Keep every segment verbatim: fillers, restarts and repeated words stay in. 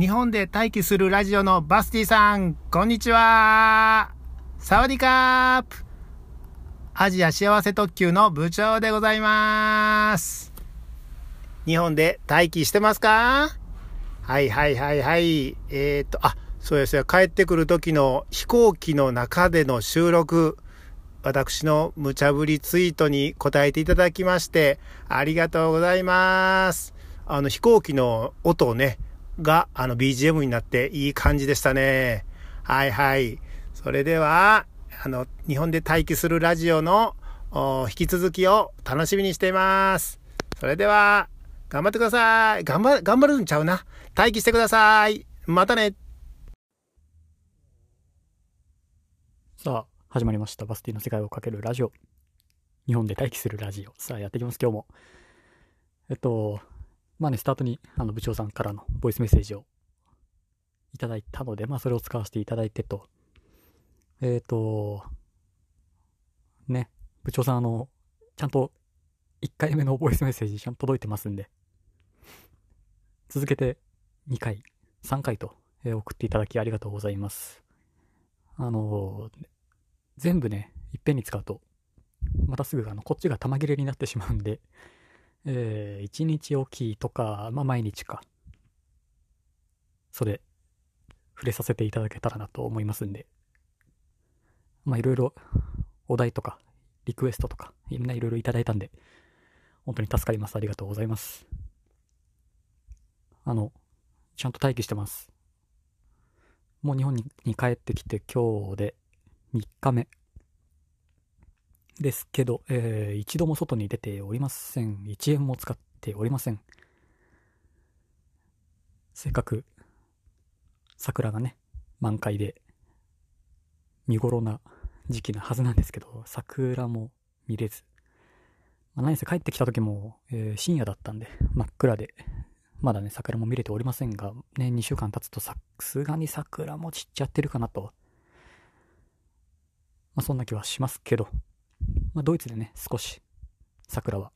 日本で待機するラジオのバスティさん、こんにちは。サワディカープ。アジア幸せ特急の部長でございます。日本で待機してますか？はいはいはいはい。えー、っと、あ、そうですよ。帰ってくる時の飛行機の中での収録。私の無茶ぶりツイートに答えていただきまして、ありがとうございます。あの飛行機の音をね、があの ビージーエム になっていい感じでしたね。はいはい。それではあの日本で待機するラジオの引き続きを楽しみにしています。それでは頑張ってください。頑張頑張るんちゃうな。待機してください。またね。さあ始まりました、バスティの世界をかけるラジオ。日本で待機するラジオ。さあやっていきます今日も。えっと。まあね、スタートにあの部長さんからのボイスメッセージをいただいたので、まあそれを使わせていただいてと。えっと、ね、部長さん、あの、ちゃんといっかいめのボイスメッセージちゃんと届いてますんで、続けてにかい、さんかいと送っていただきありがとうございます。あの、全部ね、いっぺんに使うと、またすぐあのこっちが玉切れになってしまうんで、えー、いちにちおきとか、まあ、毎日かそれ触れさせていただけたらなと思いますんで、まあいろいろお題とかリクエストとかみんないろいろいただいたんで本当に助かります。ありがとうございます。あのちゃんと待機してます。もう日本に帰ってきて今日でみっかめですけど、えー、一度も外に出ておりません。いちえんも使っておりません。せっかく桜がね満開で見頃な時期なはずなんですけど、桜も見れず、まあ、何せ帰ってきた時も、えー、深夜だったんで真っ暗でまだね桜も見れておりませんが、ね、にしゅうかん経つとさすがに桜も散っちゃってるかなと、まあ、そんな気はしますけど、まあ、ドイツでね少し桜は、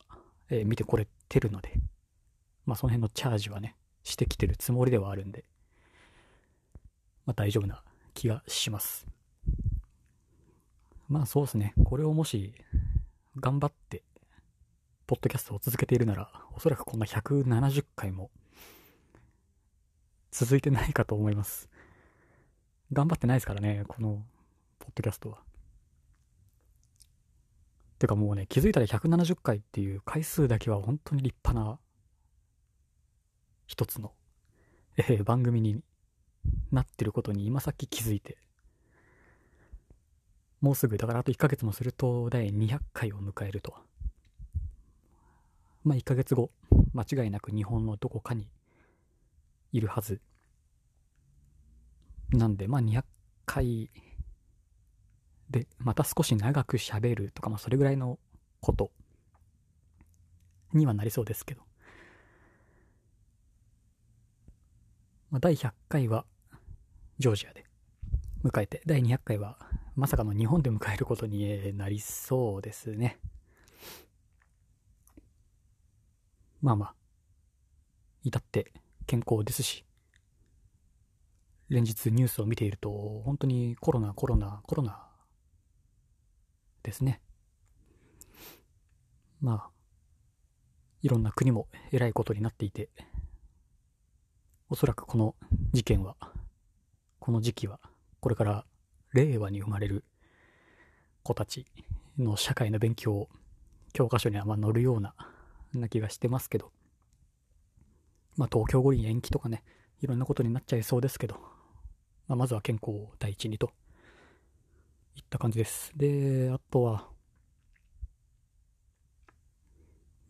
えー、見てこれてるので、まあ、その辺のチャージはねしてきてるつもりではあるんで、まあ、大丈夫な気がします。まあそうですね、これをもし頑張ってポッドキャストを続けているならおそらくこんなひゃくななじゅっかいも続いてないかと思います。頑張ってないですからねこのポッドキャストは。てかもうね気づいたらひゃくななじゅっかいっていう回数だけは本当に立派な一つの、えー、番組になってることに今さっき気づいて、もうすぐだからあといっかげつもするとだいにひゃっかいを迎えるとは。まあいっかげつご間違いなく日本のどこかにいるはずなんで、まあにひゃっかいでまた少し長く喋るとか、まあ、それぐらいのことにはなりそうですけど、まあ、だいひゃっかいはジョージアで迎えて、だいにひゃっかいはまさかの日本で迎えることになりそうですね。まあまあ至って健康ですし、連日ニュースを見ていると本当にコロナコロナコロナですね。まあいろんな国もえらいことになっていて、おそらくこの事件はこの時期はこれから令和に生まれる子たちの社会の勉強を教科書にはまあ載るようなな気がしてますけど、まあ東京五輪延期とかねいろんなことになっちゃいそうですけど、まあ、まずは健康を第一にといった感じです。で、あとは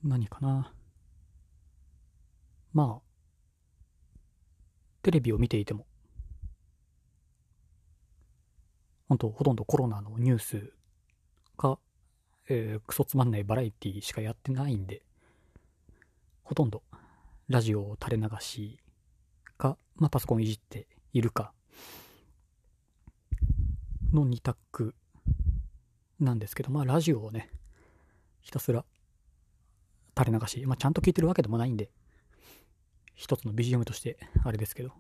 何かな。まあテレビを見ていても、本当ほとんどコロナのニュースか、えー、クソつまんないバラエティしかやってないんで、ほとんどラジオを垂れ流しか、まあパソコンいじっているか。のに択なんですけど、まあラジオをねひたすら垂れ流し、まあちゃんと聞いてるわけでもないんで一つの ビージーエム としてあれですけど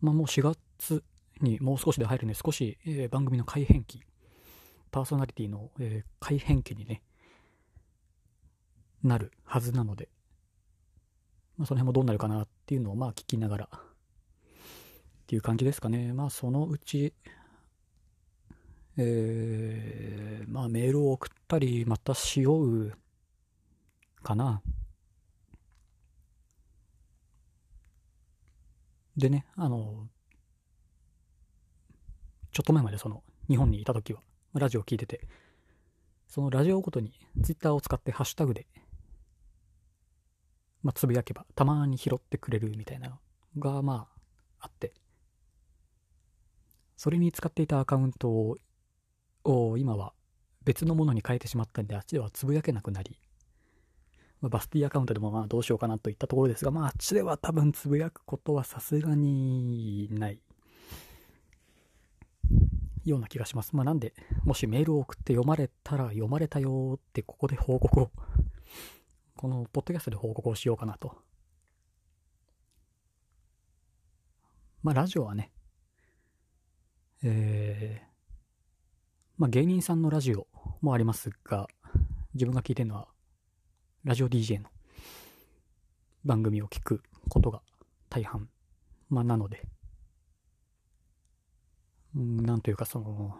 まあ、もうしがつにもう少しで入るんで、少し、えー、番組の改編期、パーソナリティの、えー、改編期に、ね、なるはずなので、まあ、その辺もどうなるかなっていうのをまあ聞きながらっていう感じですかね。まあ、そのうち、えーまあ、メールを送ったりまたしようかな。でね、あのちょっと前までその日本にいた時はラジオを聞いてて、そのラジオごとにツイッターを使ってハッシュタグで、まあ、つぶやけばたまに拾ってくれるみたいなのがまああって、それに使っていたアカウントを今は別のものに変えてしまったんで、あっちではつぶやけなくなり、まあ、バスティアカウントでもまあどうしようかなといったところですが、まあ、あっちでは多分つぶやくことはさすがにないような気がします。まあ、なんでもしメールを送って読まれたら、読まれたよってここで報告を、このポッドキャストで報告をしようかなと。まあラジオはね、えーまあ芸人さんのラジオもありますが、自分が聞いてるのはラジオ ディージェー の番組を聞くことが大半、まあ、なので、うん、なんというかその、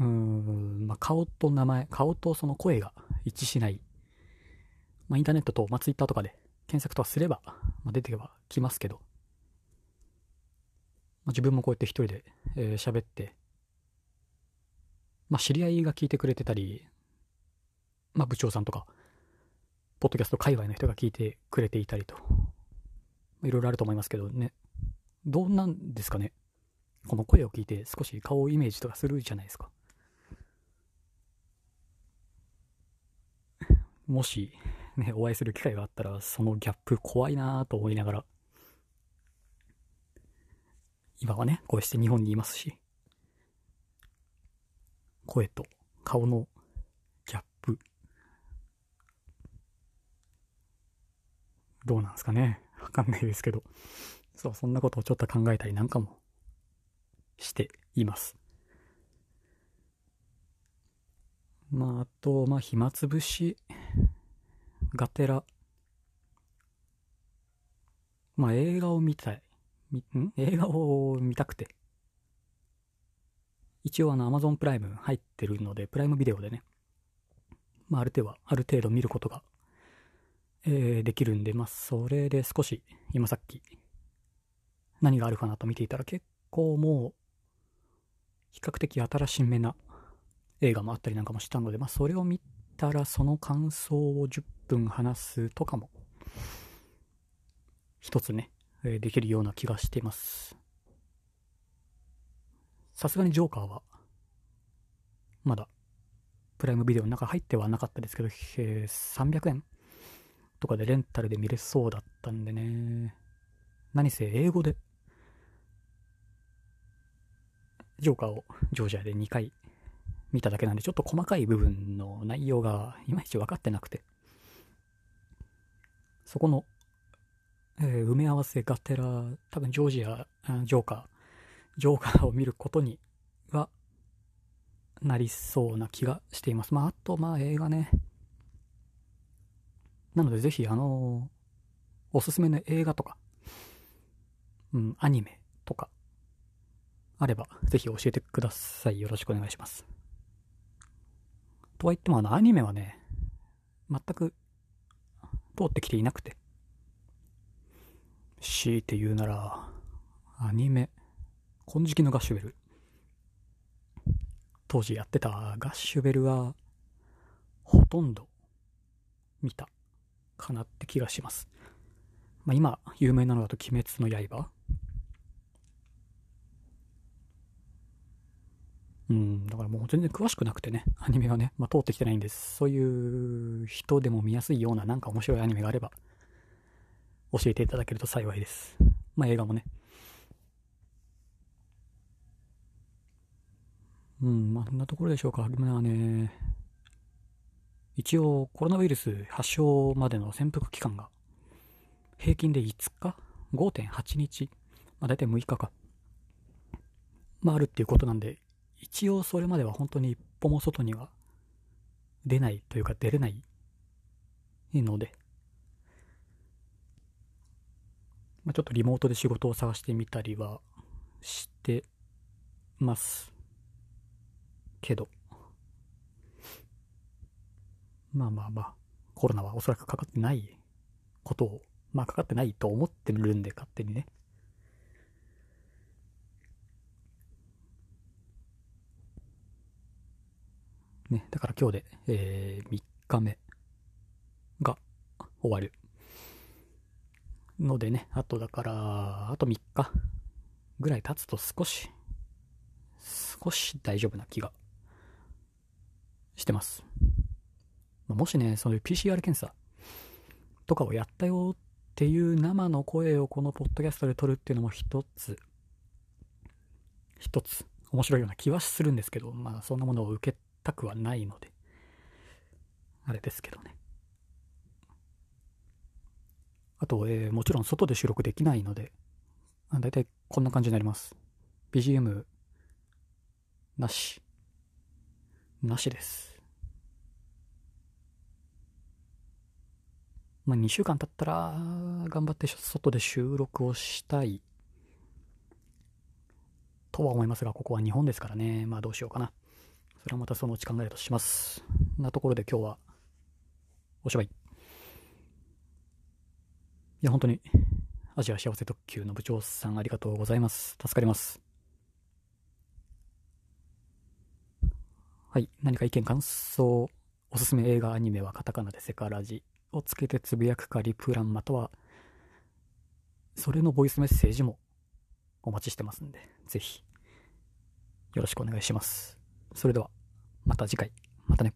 うん、まあ、顔と名前、顔とその声が一致しない、まあ、インターネットと、まあ、ツイッターとかで検索とかすれば、まあ、出てはきますけど、まあ、自分もこうやって一人でえー、喋って、まあ、知り合いが聞いてくれてたり、まあ、部長さんとかポッドキャスト界隈の人が聞いてくれていたりと、いろいろあると思いますけどね。どうなんですかね、この声を聞いて少し顔をイメージとかするじゃないですか。もしね、お会いする機会があったら、そのギャップ怖いなと思いながら、今はねこうして日本にいますし、声と顔のギャップどうなんですかね、わかんないですけど、そう、そんなことをちょっと考えたりなんかもしています。まあ、あと、まあ、暇つぶしがてら、まあ、映画を見たい。ん?映画を見たくて。一応、あの、Amazon プライム入ってるので、プライムビデオでね、まあ、ある程度、ある程度見ることがえー、できるんで、まあ、それで少し、今さっき、何があるかなと見ていたら、結構もう、比較的新しめな映画もあったりなんかもしたので、まあ、それを見たら、その感想をじゅっぷん話すとかも、一つね、えー、できるような気がしています。さすがにジョーカーは、まだ、プライムビデオの中入ってはなかったですけど、えー、さんびゃくえんとかでレンタルで見れそうだったんでね。何せ英語でジョーカーをジョージアでにかい見ただけなんで、ちょっと細かい部分の内容がいまいち分かってなくて、そこの、えー、埋め合わせがてら、多分ジョージア、ジョーカージョーカーを見ることにはなりそうな気がしています。まあ、あとまあ映画ね、なのでぜひ、あのー、おすすめの映画とか、うん、アニメとかあればぜひ教えてください。よろしくお願いします。とは言っても、あのアニメはね全く通ってきていなくて、強いて言うならアニメ、金色のガシュベル、当時やってたガシュベルはほとんど見たかなって気がします。まあ、今有名なのだと「鬼滅の刃」、うん、だからもう全然詳しくなくてね、アニメはね、まあ、通ってきてないんです。そういう人でも見やすいような、なんか面白いアニメがあれば教えていただけると幸いです。まあ映画もね、うん、まあそんなところでしょうか。まあね、一応コロナウイルス発症までの潜伏期間が平均でいつか ごてんはち 日、まあ、大体むいかか、まあ、あるっていうことなんで、一応それまでは本当に一歩も外には出ないというか出れないので、まあ、ちょっとリモートで仕事を探してみたりはしてますけど、まあまあまあコロナはおそらくかかってないことを、まあかかってないと思ってるんで勝手にね。ね、だから今日で、えー、みっかめが終わるのでね、あとだからあとみっかぐらい経つと少し少し大丈夫な気がしてます。もしね、そういう ピーシーアール 検査とかをやったよっていう生の声をこのポッドキャストで撮るっていうのも一つ一つ面白いような気はするんですけど、まあそんなものを受けたくはないのであれですけどね。あと、えー、もちろん外で収録できないので、だいたいこんな感じになります。 ビージーエム なしなしです。まあ、にしゅうかん経ったら頑張って外で収録をしたいとは思いますが、ここは日本ですからね。まあどうしようかな。それはまたそのうち考えるとします。なところで今日はおしまい。いや本当にアジア幸せ特急の部長さんありがとうございます。助かります。はい、何か意見感想、おすすめ映画アニメはカタカナでセカラジをつけてつぶやくか、リプランまたはそれのボイスメッセージもお待ちしてますんで、ぜひよろしくお願いします。それではまた次回、またね。